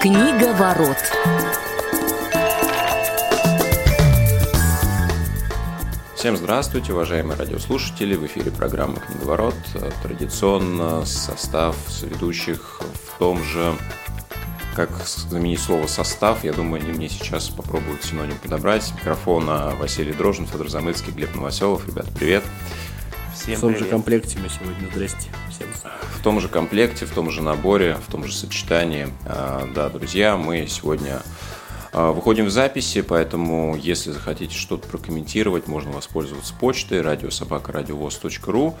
Книговорот. Всем здравствуйте, уважаемые радиослушатели. В эфире программа «Книговорот». Традиционно состав ведущих в том же... Как заменить слово «состав», я думаю, они мне сейчас попробуют синоним подобрать. С микрофона Василий Дрожин, Федор Замыцкий, Глеб Новоселов. Ребята, привет. Всем привет. В том же комплекте мы сегодня, здрасте. Всем. В том же комплекте, в том же наборе, в том же сочетании. Да, друзья, мы сегодня выходим в записи, поэтому, если захотите что-то прокомментировать, можно воспользоваться почтой radio@radiovoz.ru.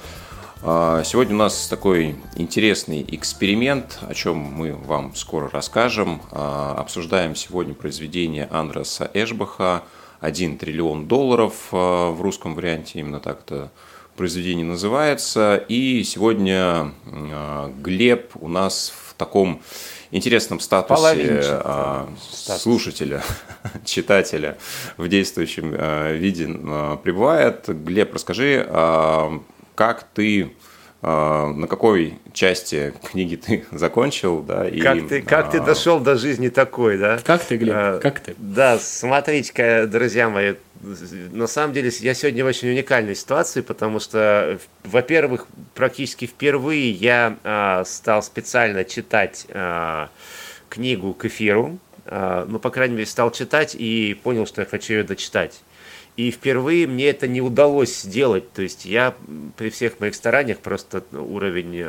Сегодня у нас такой интересный эксперимент, о чем мы вам скоро расскажем. Обсуждаем сегодня произведение Андреаса Эшбаха «Один триллион долларов». В русском варианте именно так это произведение называется. И сегодня Глеб у нас в таком интересном статусе слушателя, читателя в действующем виде пребывает. Глеб, расскажи... Как ты, на какой части книги ты закончил, да? И, как ты дошел до жизни такой, да? Как ты, Глеб, как ты? Да, смотрите-ка, друзья мои, на самом деле я сегодня в очень уникальной ситуации, потому что, во-первых, практически впервые я стал специально читать книгу к эфиру, ну, по крайней мере, стал читать и понял, что я хочу ее дочитать. И впервые мне это не удалось сделать, то есть я при всех моих стараниях, просто уровень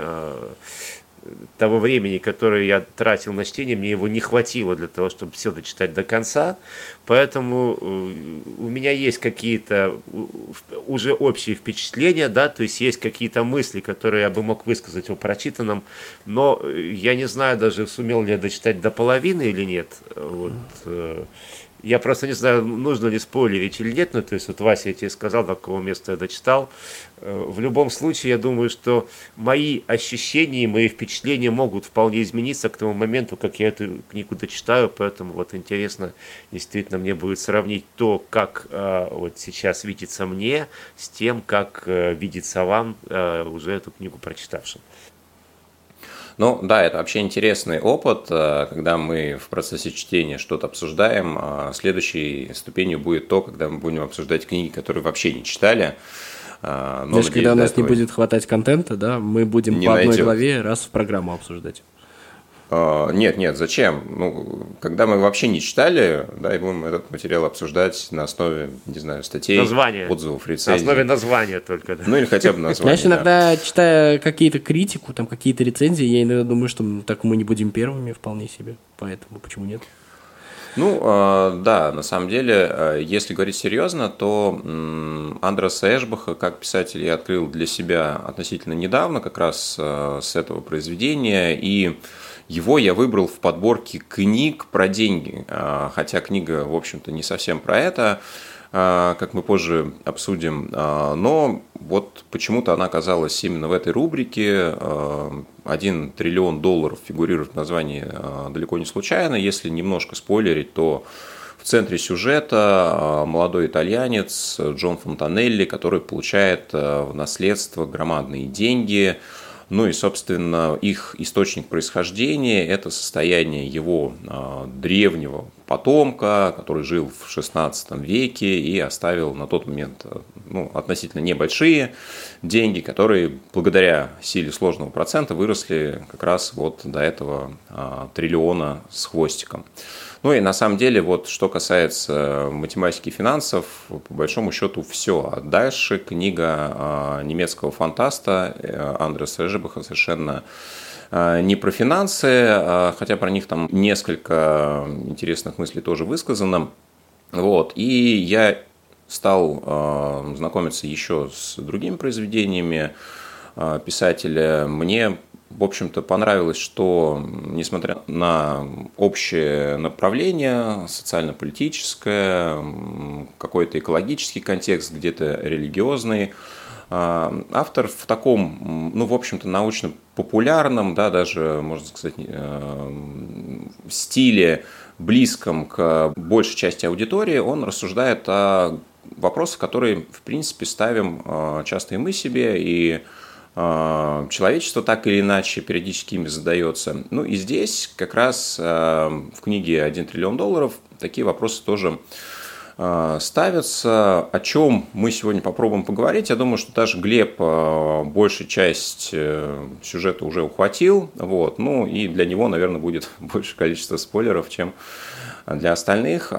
того времени, которое я тратил на чтение, мне его не хватило для того, чтобы все дочитать до конца, поэтому у меня есть какие-то уже общие впечатления, да, то есть есть какие-то мысли, которые я бы мог высказать о прочитанном, но я не знаю даже, сумел ли я дочитать до половины или нет, вот... Я просто не знаю, нужно ли спойлерить или нет, но то есть вот Вася, я тебе сказал, до какого места я дочитал. В любом случае, я думаю, что мои ощущения и мои впечатления могут вполне измениться к тому моменту, как я эту книгу дочитаю, поэтому вот интересно, действительно, мне будет сравнить то, как вот сейчас видится мне, с тем, как видится вам, уже эту книгу прочитавшим. Ну да, это вообще интересный опыт, когда мы в процессе чтения что-то обсуждаем. Следующей ступенью будет то, когда мы будем обсуждать книги, которые вообще не читали. Но, знаешь, когда у нас не будет хватать контента, да, мы будем по одной главе раз в программу обсуждать. Нет, зачем? Ну, когда мы вообще не читали, да, и будем этот материал обсуждать на основе, не знаю, статей, название. Отзывов, рецензий. На основе названия только, да. Ну, или хотя бы названия. Знаешь, иногда, читая какие-то критику, там, какие-то рецензии, я иногда думаю, что так мы не будем первыми вполне себе, поэтому почему нет? Ну, да, на самом деле, если говорить серьезно, то Андреаса Эшбаха, как писатель, я открыл для себя относительно недавно, как раз с этого произведения, и его я выбрал в подборке книг про деньги, хотя книга, в общем-то, не совсем про это, как мы позже обсудим, но вот почему-то она оказалась именно в этой рубрике. «Один триллион долларов» фигурирует в названии далеко не случайно. Если немножко спойлерить, то в центре сюжета молодой итальянец Джон Фонтанелли, который получает в наследство громадные деньги. Ну и, собственно, их источник происхождения – это состояние его древнего потомка, который жил в XVI веке и оставил на тот момент, ну, относительно небольшие деньги, которые благодаря силе сложного процента выросли как раз вот до этого триллиона с хвостиком. Ну и на самом деле, вот что касается математики и финансов, по большому счету все. А дальше книга немецкого фантаста Андреаса Эшбаха совершенно не про финансы, хотя про них там несколько интересных мыслей тоже высказано. Вот. И я стал знакомиться еще с другими произведениями писателя. Мне, в общем-то, понравилось, что, несмотря на общее направление, социально-политическое, какой-то экологический контекст, где-то религиозный, автор в таком, ну, в общем-то, научно-популярном, да, даже, можно сказать, стиле, близком к большей части аудитории, он рассуждает о вопросах, которые, в принципе, ставим часто и мы себе, и человечество так или иначе периодически ими задается. Ну и здесь как раз в книге «Один триллион долларов» такие вопросы тоже ставятся. О чем мы сегодня попробуем поговорить? Я думаю, что даже Глеб большую часть сюжета уже ухватил. Вот. Ну и для него, наверное, будет больше количество спойлеров, чем для остальных.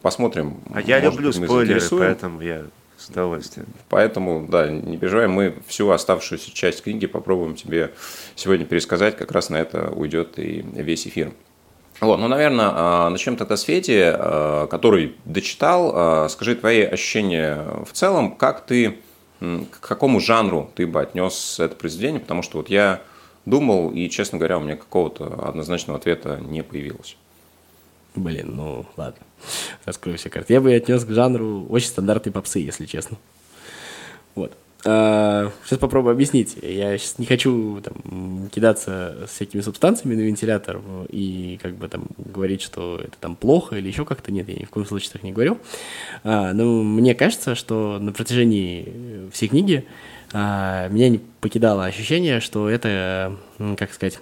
Посмотрим. А я люблю спойлеры, поэтому я... С удовольствием. Поэтому, да, не переживай, мы всю оставшуюся часть книги попробуем тебе сегодня пересказать. Как раз на это уйдет и весь эфир. Вот, ну, наверное, начнем тогда с Фети, который дочитал. Скажи твои ощущения в целом, как ты, к какому жанру ты бы отнес это произведение? Потому что вот я думал, и, честно говоря, у меня какого-то однозначного ответа не появилось. Блин, ну ладно, раскрою все карты. Я бы отнес к жанру очень стандартной попсы, если честно. Вот. Сейчас попробую объяснить. Я сейчас не хочу там кидаться всякими субстанциями на вентилятор и как бы там говорить, что это там плохо или еще как-то. Нет, я ни в коем случае так не говорю. Но мне кажется, что на протяжении всей книги меня не покидало ощущение, что это, как сказать...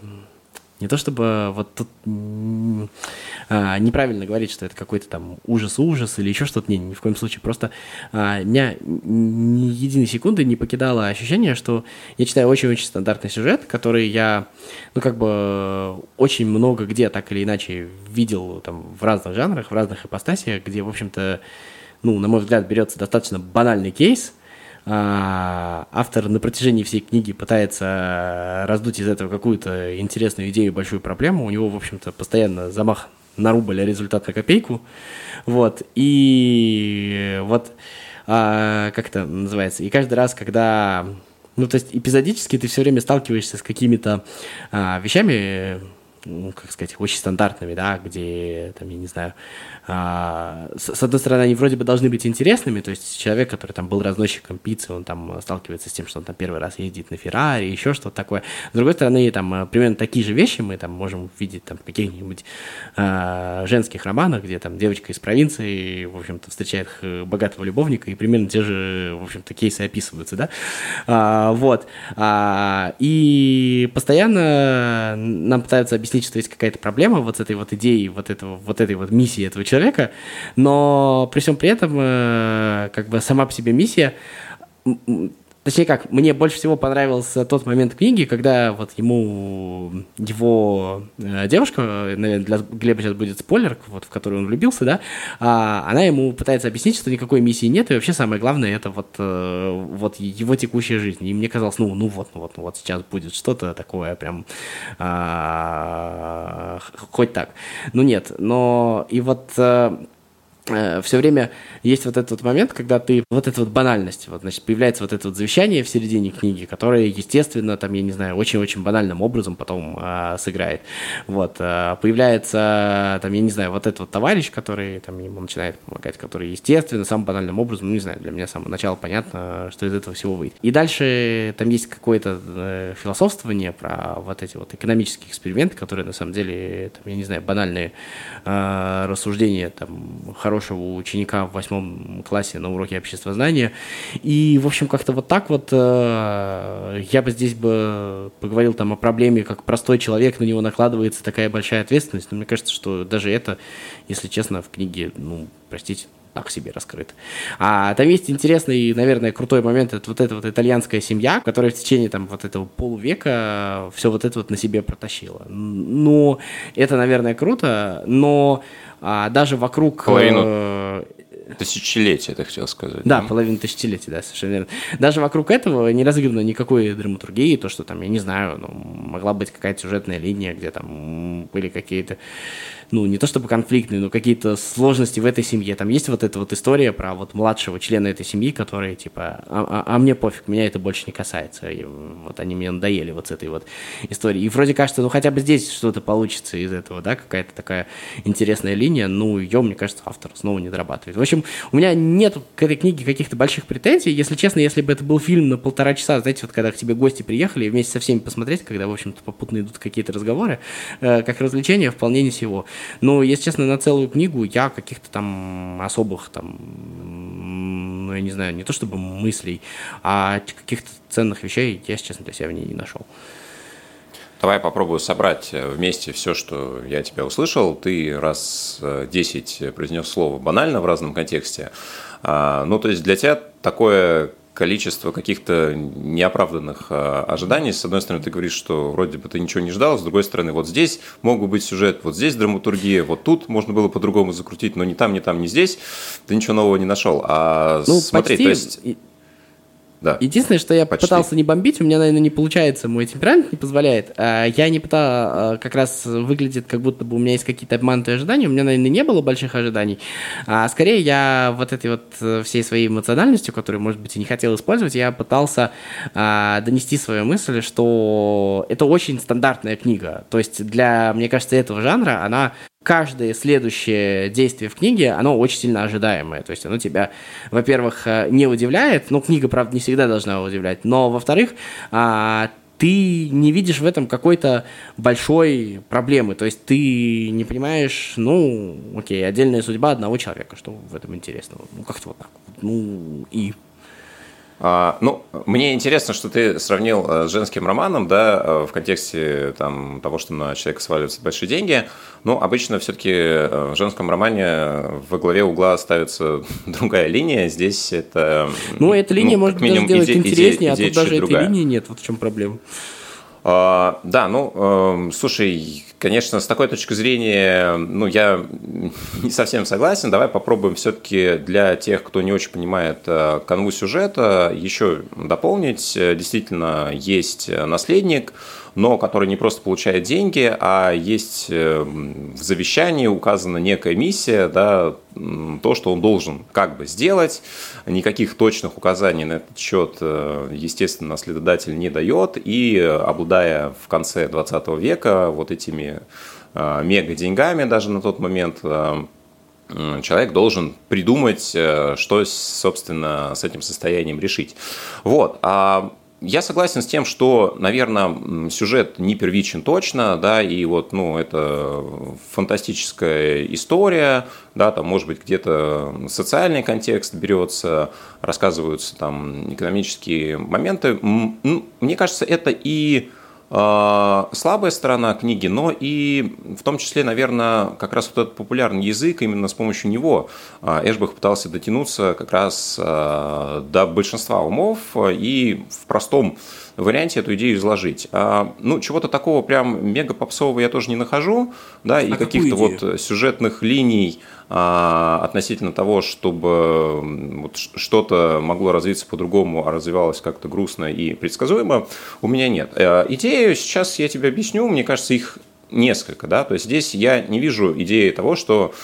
Не то чтобы вот тут неправильно говорить, что это какой-то там ужас или еще что-то. Нет, ни в коем случае. Просто меня ни единой секунды не покидало ощущение, что я читаю очень-очень стандартный сюжет, который я, ну, как бы очень много где так или иначе видел там в разных жанрах, в разных ипостасях, где, в общем-то, ну, на мой взгляд, берется достаточно банальный кейс. Автор на протяжении всей книги пытается раздуть из этого какую-то интересную идею, большую проблему. У него, в общем-то, постоянно замах на рубль, а результат на копейку. Вот. И вот как это называется? И каждый раз, когда... Ну, то есть эпизодически ты все время сталкиваешься с какими-то вещами... Ну, как сказать, очень стандартными, да, где, там, я не знаю, с одной стороны, они вроде бы должны быть интересными, то есть человек, который там был разносчиком пиццы, он там сталкивается с тем, что он там первый раз ездит на Феррари, еще что-то такое. С другой стороны, там, примерно такие же вещи мы там можем видеть там в каких-нибудь женских романах, где там девочка из провинции, в общем-то, встречает богатого любовника, и примерно те же, в общем-то, кейсы описываются, да. Вот. И постоянно нам пытаются объяснить, что есть какая-то проблема вот с этой вот идеей, вот этой вот миссии этого человека, но при всем при этом как бы сама по себе миссия, точнее как, мне больше всего понравился тот момент книги, когда вот ему его девушка, наверное, для Глеба сейчас будет спойлер, вот в которую он влюбился, да, она ему пытается объяснить, что никакой миссии нет, и вообще самое главное это вот его текущая жизнь. И мне казалось, ну вот сейчас будет что-то такое прям хоть так. Ну нет, но и вот... Все время есть вот этот вот момент, когда ты... Вот эта вот банальность. Вот, значит, появляется вот это вот завещание в середине книги, которое, естественно, там, я не знаю, очень-очень банальным образом потом сыграет. Вот. Появляется, там, я не знаю, вот этот вот товарищ, который там ему начинает помогать, который, естественно, самым банальным образом, ну, не знаю, для меня с самого начала понятно, что из этого всего выйдет. И дальше там есть какое-то философствование про вот эти вот экономические эксперименты, которые, на самом деле, там, я не знаю, банальные рассуждения, там, хорошего ученика в 8 классе на уроке обществознания. И, в общем, как-то вот так вот я бы здесь бы поговорил там о проблеме, как простой человек, на него накладывается такая большая ответственность. Но мне кажется, что даже это, если честно, в книге, ну, простите, так себе раскрыт. А там есть интересный, наверное, крутой момент, это вот эта вот итальянская семья, которая в течение там вот этого полувека все вот это вот на себе протащила. Ну, это, наверное, круто, но даже вокруг... Половину тысячелетия, так хотел сказать. Да, половину тысячелетия, да, совершенно верно. Даже вокруг этого не разыграно никакой драматургии, то, что там, я не знаю, ну, могла быть какая-то сюжетная линия, где там были какие-то... Ну, не то чтобы конфликтные, но какие-то сложности в этой семье. Там есть вот эта вот история про вот младшего члена этой семьи, который типа, а мне пофиг, меня это больше не касается. И вот они мне надоели вот с этой вот историей. И вроде кажется, ну хотя бы здесь что-то получится из этого, да, какая-то такая интересная линия. Ну, ее, мне кажется, автор снова не дорабатывает. В общем, у меня нет к этой книге каких-то больших претензий. Если честно, если бы это был фильм на 1,5 часа, знаете, вот когда к тебе гости приехали, и вместе со всеми посмотреть, когда, в общем-то, попутно идут какие-то разговоры, как развлечение, вполне не всего. Но, если честно, на целую книгу я каких-то там особых, там, ну, я не знаю, не то чтобы мыслей, а каких-то ценных вещей я, если честно, для себя в ней не нашел. Давай я попробую собрать вместе все, что я тебя услышал. Ты раз 10 произнес слово «банально» в разном контексте. Ну, то есть для тебя такое количество каких-то неоправданных ожиданий. С одной стороны, ты говоришь, что вроде бы ты ничего не ждал, с другой стороны, вот здесь мог бы быть сюжет, вот здесь драматургия, вот тут можно было по-другому закрутить, но ни там, ни там, ни здесь. Ты ничего нового не нашел. А ну, смотри, почти... то есть... Да. Единственное, что я пытался не бомбить, у меня, наверное, не получается, мой темперамент не позволяет. Я не пытался, как раз выглядит, как будто бы у меня есть какие-то обманутые ожидания, у меня, наверное, не было больших ожиданий. Скорее, я вот этой вот всей своей эмоциональностью, которую, может быть, и не хотел использовать, я пытался донести свою мысль, что это очень стандартная книга. То есть для, мне кажется, этого жанра она... Каждое следующее действие в книге, оно очень сильно ожидаемое. То есть оно тебя, во-первых, не удивляет. Ну, книга, правда, не всегда должна удивлять. Но, во-вторых, ты не видишь в этом какой-то большой проблемы. То есть ты не понимаешь, ну, окей, отдельная судьба одного человека. Что в этом интересного? Ну, как-то вот так. Ну, и... Ну, мне интересно, что ты сравнил с женским романом, да, в контексте там, того, что на человека сваливаются большие деньги. Но обычно все-таки в женском романе во главе угла ставится другая линия. Здесь это... Ну, эта линия, ну, может быть, даже сделать интереснее, идея, а тут даже этой другая. Линии нет. Вот в чем проблема. Да, ну, слушай, конечно, с такой точки зрения, ну, я не совсем согласен. Давай попробуем все-таки для тех, кто не очень понимает канву сюжета, еще дополнить. Действительно, есть наследник, но который не просто получает деньги, а есть в завещании указана некая миссия, да, то, что он должен как бы сделать. Никаких точных указаний на этот счет, естественно, наследодатель не дает. И обладая в конце 20 века вот этими мега-деньгами даже на тот момент, человек должен придумать, что, собственно, с этим состоянием решить. Вот. Я согласен с тем, что, наверное, сюжет не первичен точно, да, и вот, ну, это фантастическая история, да, там, может быть, где-то социальный контекст берется, рассказываются там экономические моменты. Мне кажется, это и слабая сторона книги, но и в том числе, наверное, как раз вот этот популярный язык, именно с помощью него Эшбах пытался дотянуться как раз до большинства умов и в простом варианте эту идею изложить. Ну, чего-то такого прям мега-попсового я тоже не нахожу, да, и каких-то вот сюжетных линий относительно того, чтобы вот что-то могло развиться по-другому, а развивалось как-то грустно и предсказуемо, у меня нет. Идею сейчас я тебе объясню, мне кажется, их несколько, да, то есть здесь я не вижу идеи того, что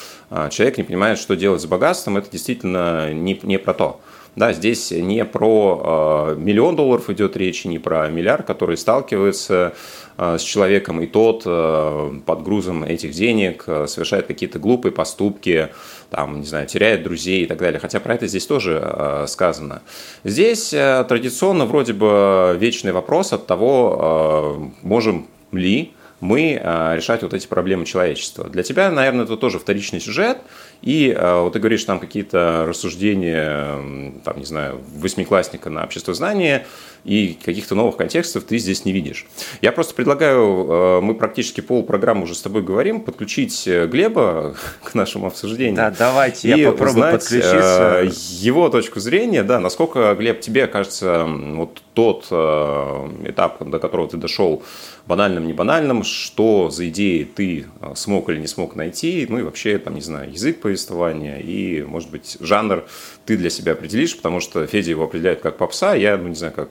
человек не понимает, что делать с богатством, это действительно не про то. Да, здесь не про $1 миллион идет речь, не про миллиард, который сталкивается с человеком, и тот под грузом этих денег совершает какие-то глупые поступки, там, не знаю, теряет друзей и так далее. Хотя про это здесь тоже сказано. Здесь традиционно вроде бы вечный вопрос от того, можем ли мы решать вот эти проблемы человечества. Для тебя, наверное, это тоже вторичный сюжет, и вот ты говоришь, там какие-то рассуждения, там, не знаю, восьмиклассника на обществознание, и каких-то новых контекстов ты здесь не видишь. Я просто предлагаю, мы практически полпрограммы уже с тобой говорим, подключить Глеба к нашему обсуждению. Да, давайте, я попробую подключиться. Его точку зрения, да, насколько, Глеб, тебе кажется, вот тот этап, до которого ты дошел, банальным, не банальным, что за идеи ты смог или не смог найти, ну и вообще, там, не знаю, язык повествования и, может быть, жанр ты для себя определишь, потому что Федя его определяет как попса, я, ну, не знаю, как,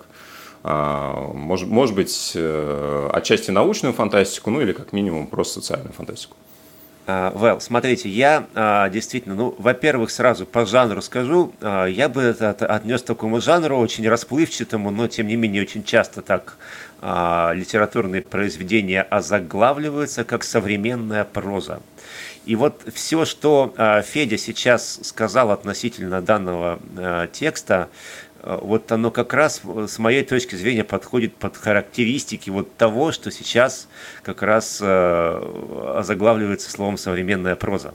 может быть, отчасти научную фантастику, ну или как минимум просто социальную фантастику. Смотрите, я действительно, ну, во-первых, сразу по жанру скажу, я бы это отнес к такому жанру, очень расплывчатому, но, тем не менее, очень часто так литературные произведения озаглавливаются как современная проза. И вот все, что Федя сейчас сказал относительно данного текста, вот оно как раз, с моей точки зрения, подходит под характеристики вот того, что сейчас как раз озаглавливается словом «современная проза».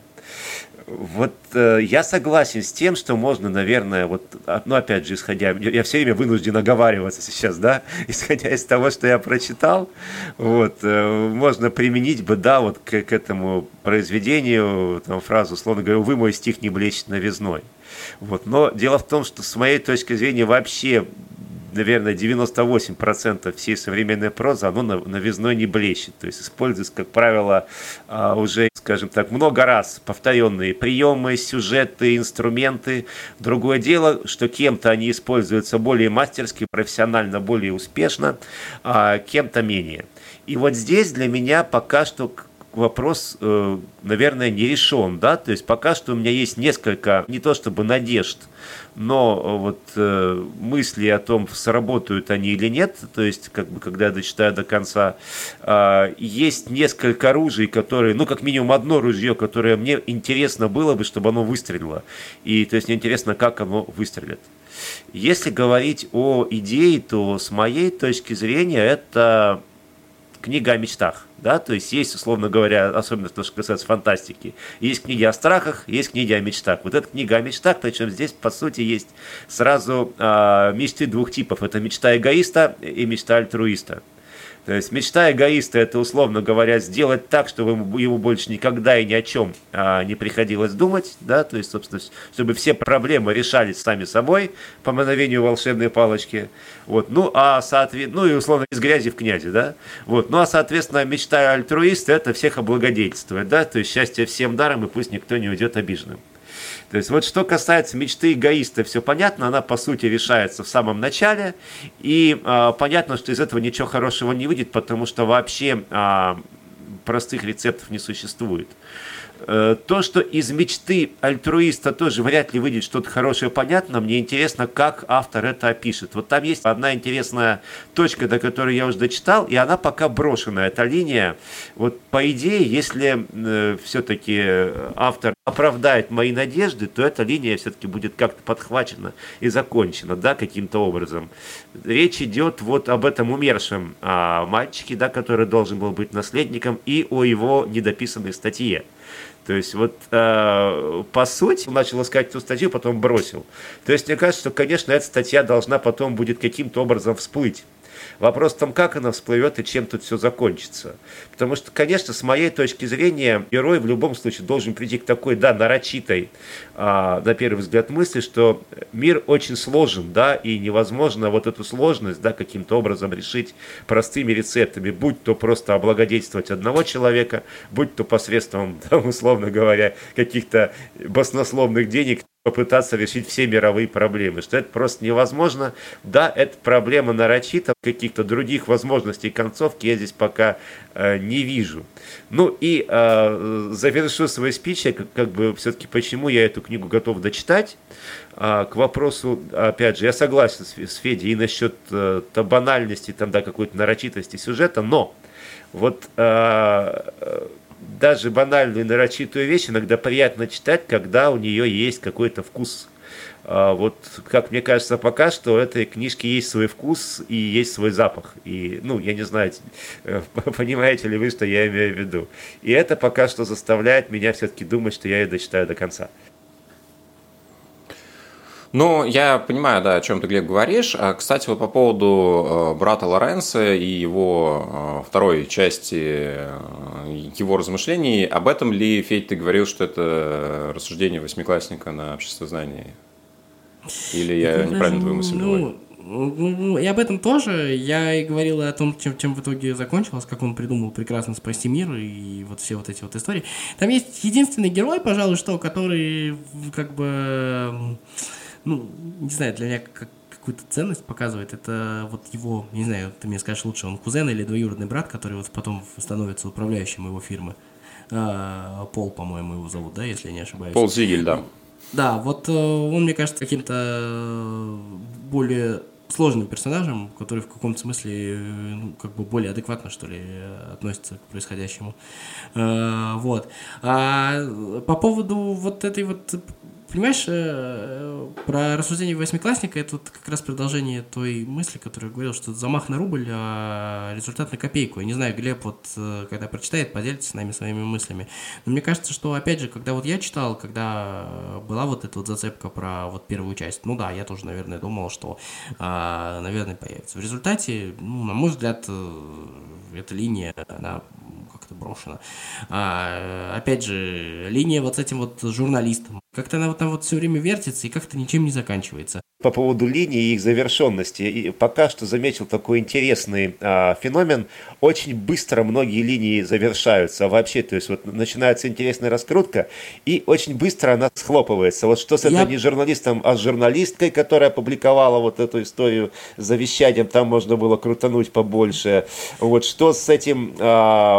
Вот я согласен с тем, что можно, наверное, вот, ну, опять же, исходя, я все время вынужден оговариваться сейчас, да, исходя из того, что я прочитал, вот, можно применить бы, да, вот к этому произведению, там, фразу, условно говоря, «Увы, мой стих не блещет новизной». Вот, но дело в том, что с моей точки зрения вообще, наверное, 98% всей современной прозы, оно новизной не блещет. То есть используется, как правило, уже, скажем так, много раз повторенные приемы, сюжеты, инструменты. Другое дело, что кем-то они используются более мастерски, профессионально более успешно, а кем-то менее. И вот здесь для меня пока что вопрос, наверное, не решен, да, то есть пока что у меня есть несколько, не то чтобы надежд, но вот мысли о том, сработают они или нет, то есть, как бы, когда я дочитаю до конца, есть несколько ружей, которые, ну, как минимум одно ружье, которое мне интересно было бы, чтобы оно выстрелило, и, то есть, мне интересно, как оно выстрелит. Если говорить о идее, то с моей точки зрения это книга о мечтах, да, то есть есть, условно говоря, особенно то, что касается фантастики, есть книги о страхах, есть книги о мечтах. Вот эта книга о мечтах, причем здесь, по сути, есть сразу мечты двух типов. Это мечта эгоиста и мечта альтруиста. То есть мечта эгоиста – это, условно говоря, сделать так, чтобы ему больше никогда и ни о чем не приходилось думать, да, то есть, собственно, чтобы все проблемы решались сами собой по мановению волшебной палочки, вот, ну, а, соответственно, ну, и, условно, из грязи в князи, да, вот, ну, а, соответственно, мечта альтруиста – это всех облагодетельствовать, да, то есть счастье всем даром, и пусть никто не уйдет обиженным. То есть вот что касается мечты эгоиста, все понятно, она по сути решается в самом начале, и понятно, что из этого ничего хорошего не выйдет, потому что вообще простых рецептов не существует. То, что из мечты альтруиста тоже вряд ли выйдет что-то хорошее, понятно. Мне интересно, как автор это опишет. Вот там есть одна интересная точка, до которой я уже дочитал, и она пока брошена, эта линия. Вот по идее, если все-таки автор оправдает мои надежды, то эта линия все-таки будет как-то подхвачена и закончена, да, каким-то образом. Речь идет вот об этом умершем мальчике, да, который должен был быть наследником, и о его недописанной статье. То есть вот по сути начал искать эту статью, потом бросил. То есть мне кажется, что, конечно, эта статья должна потом будет каким-то образом всплыть. Вопрос в том, как она всплывет и чем тут все закончится. Потому что, конечно, с моей точки зрения, герой в любом случае должен прийти к такой, да, нарочитой, на первый взгляд, мысли, что мир очень сложен, да, и невозможно вот эту сложность, да, каким-то образом решить простыми рецептами, будь то просто облагодетельствовать одного человека, будь то посредством, да, условно говоря, каких-то баснословных денег, попытаться решить все мировые проблемы, что это просто невозможно. Да, эта проблема нарочита, каких-то других возможностей концовки я здесь пока не вижу. Ну и завершу свой спич, как бы все-таки почему я эту книгу готов дочитать. К вопросу, опять же, я согласен с Федей и насчет банальности, там, да, какой-то нарочитости сюжета, но вот даже банальную нарочитую вещь иногда приятно читать, когда у нее есть какой-то вкус. Вот, как мне кажется, пока что у этой книжки есть свой вкус и есть свой запах. И, ну, я не знаю, понимаете ли вы, что я имею в виду. И это пока что заставляет меня все-таки думать, что я ее дочитаю до конца. Ну, я понимаю, да, о чем ты, Глеб, говоришь. Кстати, вот по поводу брата Лоренса и его второй части, его размышлений, об этом ли, Федь, ты говорил, что это рассуждение восьмиклассника на обществознании? Или я неправильно твою мысль говорю? Ну, и об этом тоже. Я и говорил о том, чем в итоге закончилось, как он придумал прекрасно спасти мир и вот все вот эти вот истории. Там есть единственный герой, пожалуй, что, который как бы... Ну, не знаю, для меня какую-то ценность показывает. Это вот его, не знаю, ты мне скажешь лучше, он кузен или двоюродный брат, который вот потом становится управляющим его фирмы. Пол, по-моему, его зовут, да, если я не ошибаюсь. Пол Зигель, да. Да, вот он, мне кажется, каким-то более сложным персонажем, который в каком-то смысле, ну, как бы более адекватно, что ли, относится к происходящему. Вот. А по поводу вот этой вот Понимаешь, про рассуждение восьмиклассника это вот как раз продолжение той мысли, которую я говорил, что замах на рубль, а результат на копейку. Я не знаю, Глеб, вот когда прочитает, поделится с нами своими мыслями. Но мне кажется, что, опять же, когда вот я читал, когда была вот эта вот зацепка про вот первую часть, ну да, я тоже, наверное, думал, что, наверное, появится. В результате, ну, на мой взгляд, эта линия, она как-то брошена. Опять же, линия вот с этим вот журналистом. Как-то она вот там вот все время вертится и как-то ничем не заканчивается. По поводу линии и их завершенности, и пока что заметил такой интересный феномен. Очень быстро многие линии завершаются вообще, то есть вот начинается интересная раскрутка, и очень быстро она схлопывается. Вот что с этой не журналистом, а с журналисткой, которая опубликовала вот эту историю с завещанием, там можно было крутануть побольше. Вот что с этим,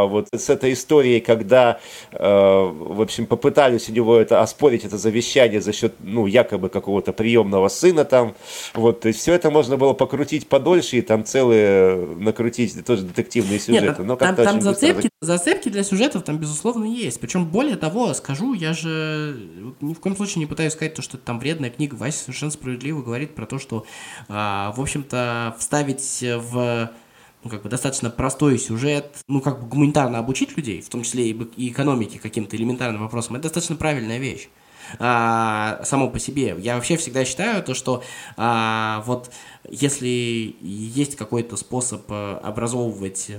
вот с этой историей, когда, в общем, попытались у него это оспорить, это завещание за счет, ну, якобы какого-то приемного сына там, вот, то есть все это можно было покрутить подольше и там целые накрутить тоже детективные сюжеты. Нет, но как-то там зацепки для сюжетов там, безусловно, есть, причем более того, скажу, я же ни в коем случае не пытаюсь сказать то, что это там вредная книга. Вася совершенно справедливо говорит про то, что, в общем-то, вставить в... ну, как бы достаточно простой сюжет, ну, как бы гуманитарно обучить людей, в том числе и экономике каким-то элементарным вопросам, это достаточно правильная вещь. Само по себе. Я вообще всегда считаю то, что вот если есть какой-то способ образовывать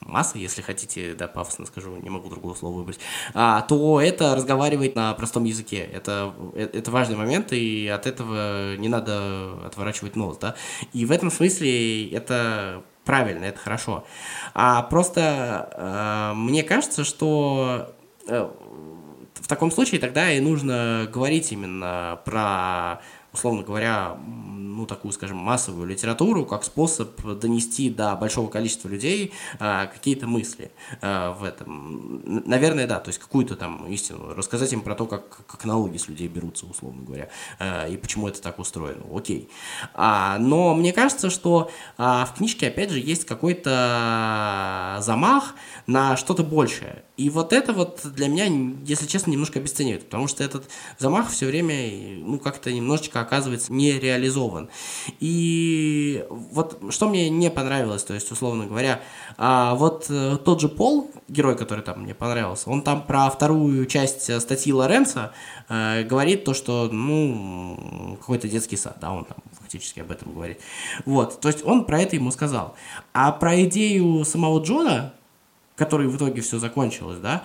массы, если хотите, да, пафосно скажу, не могу другого слова выбрать, то это разговаривать на простом языке. Это важный момент, и от этого не надо отворачивать нос, да. И в этом смысле это... правильно, это хорошо. Просто мне кажется, что в таком случае тогда и нужно говорить именно про, условно говоря, ну, такую, скажем, массовую литературу, как способ донести до большого количества людей какие-то мысли в этом. Наверное, да, то есть какую-то там истину. Рассказать им про то, как налоги с людей берутся, условно говоря, и почему это так устроено. Окей. Но мне кажется, что в книжке, опять же, есть какой-то замах на что-то большее. И вот это вот для меня, если честно, немножко обесценивает, потому что этот замах все время, ну, как-то немножечко оказывается нереализован. И вот что мне не понравилось, то есть, условно говоря, вот тот же Пол, герой, который там мне понравился, он там про вторую часть статьи Лоренса говорит то, что, ну, какой-то детский сад, да, он там фактически об этом говорит. Вот, то есть он про это ему сказал. А про идею самого Джона, который в итоге все закончилось, да,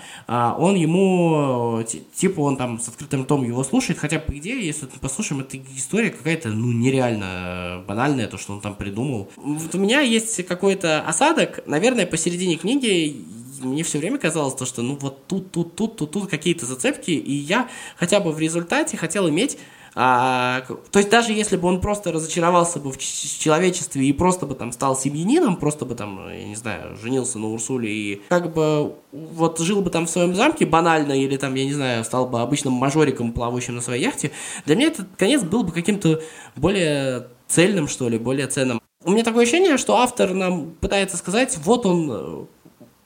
он ему, типа, он там с открытым ртом его слушает, хотя, по идее, если мы послушаем, это история какая-то, ну, нереально банальная, то, что он там придумал. Вот у меня есть какой-то осадок, наверное, посередине книги. Мне все время казалось то, что, ну, вот тут какие-то зацепки, и я хотя бы в результате хотел иметь... то есть даже если бы он просто разочаровался бы в человечестве и просто бы там стал семьянином, просто бы там, я не знаю, женился на Урсуле и как бы вот жил бы там в своем замке банально или там, я не знаю, стал бы обычным мажориком, плавающим на своей яхте, для меня этот конец был бы каким-то более цельным, что ли, более ценным. У меня такое ощущение, что автор нам пытается сказать, вот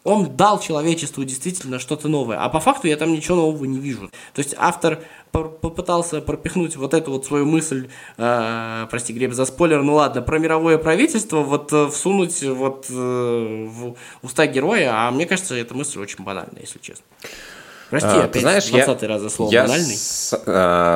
он дал человечеству действительно что-то новое, а по факту я там ничего нового не вижу. То есть автор попытался пропихнуть вот эту вот свою мысль, прости, Глеб, за спойлер, ну ладно, про мировое правительство, вот всунуть вот в уста героя, а мне кажется, эта мысль очень банальная, если честно. Прости, опять 20-й раз за слово «банальный».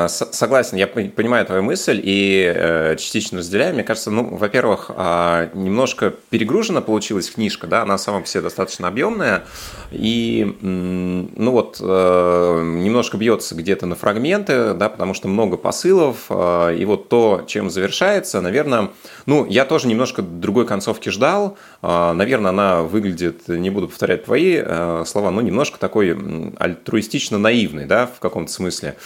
Согласен, я понимаю твою мысль и частично разделяю. Мне кажется, ну, во-первых, немножко перегружена получилась книжка, да, она сама по себе достаточно объемная, и, ну вот, немножко бьется где-то на фрагменты, да, потому что много посылов, и вот то, чем завершается, наверное, ну, я тоже немножко другой концовки ждал, наверное, она выглядит, не буду повторять твои слова, но немножко такой альтруистично наивный, да, в каком-то смысле.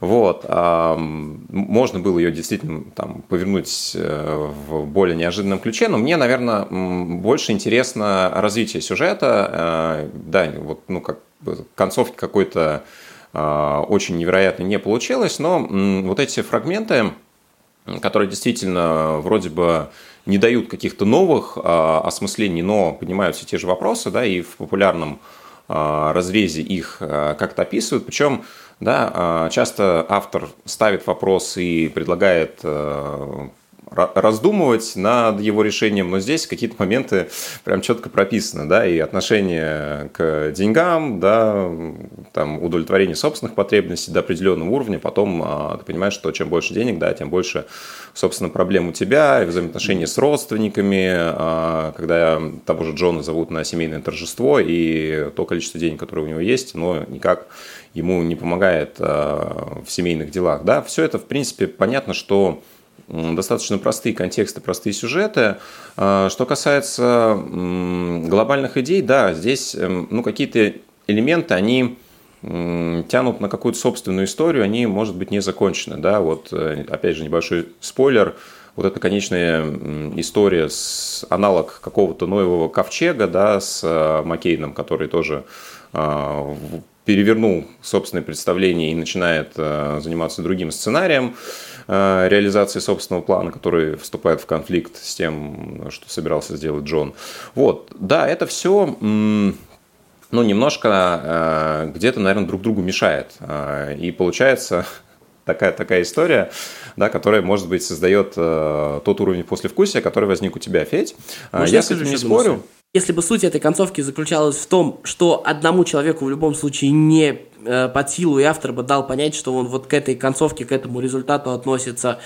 Вот. Можно было ее действительно там повернуть в более неожиданном ключе, но мне, наверное, больше интересно развитие сюжета. Да, вот, ну, как концовки какой-то очень невероятной не получилось, но вот эти фрагменты, которые действительно вроде бы не дают каких-то новых осмыслений, но поднимают все те же вопросы, да, и в популярном разрезе их как-то описывают. Причем да, часто автор ставит вопрос и предлагает раздумывать над его решением, но здесь какие-то моменты прям четко прописаны, да, и отношение к деньгам, да, там удовлетворение собственных потребностей до определенного уровня, потом ты понимаешь, что чем больше денег, да, тем больше, собственно, проблем у тебя, и взаимоотношения с родственниками, когда того же Джона зовут на семейное торжество, и то количество денег, которое у него есть, но никак ему не помогает в семейных делах, да, все это, в принципе, понятно, что достаточно простые контексты, простые сюжеты. Что касается глобальных идей, да, здесь ну, какие-то элементы, они тянут на какую-то собственную историю, они, может быть, не закончены. Да? Вот, опять же, небольшой спойлер. Вот эта конечная история с аналог какого-то нового ковчега, да, с Маккейном, который тоже перевернул собственное представление и начинает заниматься другим сценарием реализации собственного плана, который вступает в конфликт с тем, что собирался сделать Джон. Вот, да, это все, ну, немножко где-то, наверное, друг другу мешает. И получается такая история, да, которая, может быть, создает тот уровень послевкусия, который возник у тебя, Федь. Может, я с этим не спорю. Если бы суть этой концовки заключалась в том, что одному человеку в любом случае не под силу, и автор бы дал понять, что он вот к этой концовке, к этому результату относится,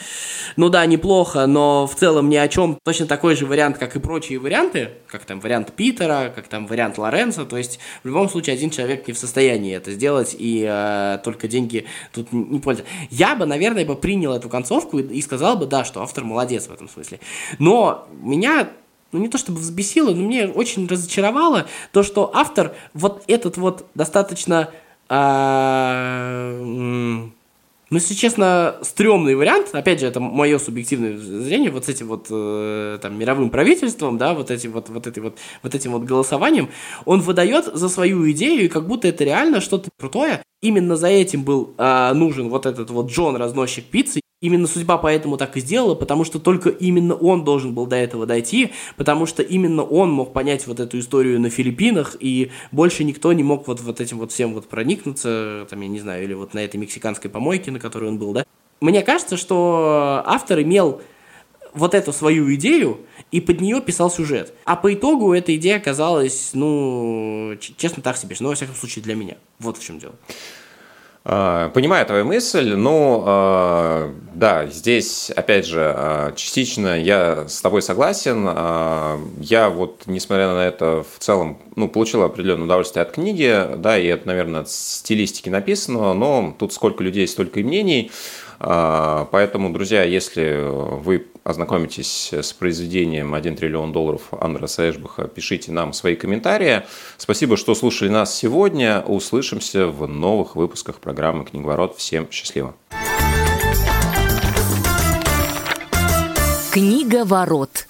ну да, неплохо, но в целом ни о чем. Точно такой же вариант, как и прочие варианты, как там вариант Питера, как там вариант Лоренса, то есть в любом случае один человек не в состоянии это сделать, и только деньги тут не пользуются. Я бы, наверное, принял эту концовку и сказал бы, да, что автор молодец в этом смысле. Но меня... ну, не то чтобы взбесило, но мне очень разочаровало то, что автор вот этот вот достаточно, ну, если честно, стрёмный вариант, опять же, это мое субъективное зрение, вот с этим вот там, мировым правительством, да, вот этим голосованием, он выдает за свою идею, и как будто это реально что-то крутое. Именно за этим был нужен вот этот вот Джон, разносчик пиццы. Именно судьба поэтому так и сделала, потому что только именно он должен был до этого дойти, потому что именно он мог понять вот эту историю на Филиппинах, и больше никто не мог вот этим вот всем вот проникнуться, там, я не знаю, или вот на этой мексиканской помойке, на которой он был, да. Мне кажется, что автор имел вот эту свою идею и под нее писал сюжет. А по итогу эта идея оказалась, ну, честно, так себе, но, во всяком случае, для меня. Вот в чем дело. Понимаю твою мысль, но да, здесь, опять же, частично я с тобой согласен. Я вот, несмотря на это, в целом, ну, получил определенное удовольствие от книги, да, и это, наверное, от стилистики написано, но тут сколько людей, столько и мнений. Поэтому, друзья, если вы ознакомитесь с произведением «Один триллион долларов» Андреаса Эшбаха, пишите нам свои комментарии. Спасибо, что слушали нас сегодня. Услышимся в новых выпусках программы «Книговорот». Всем счастливо. «Книговорот».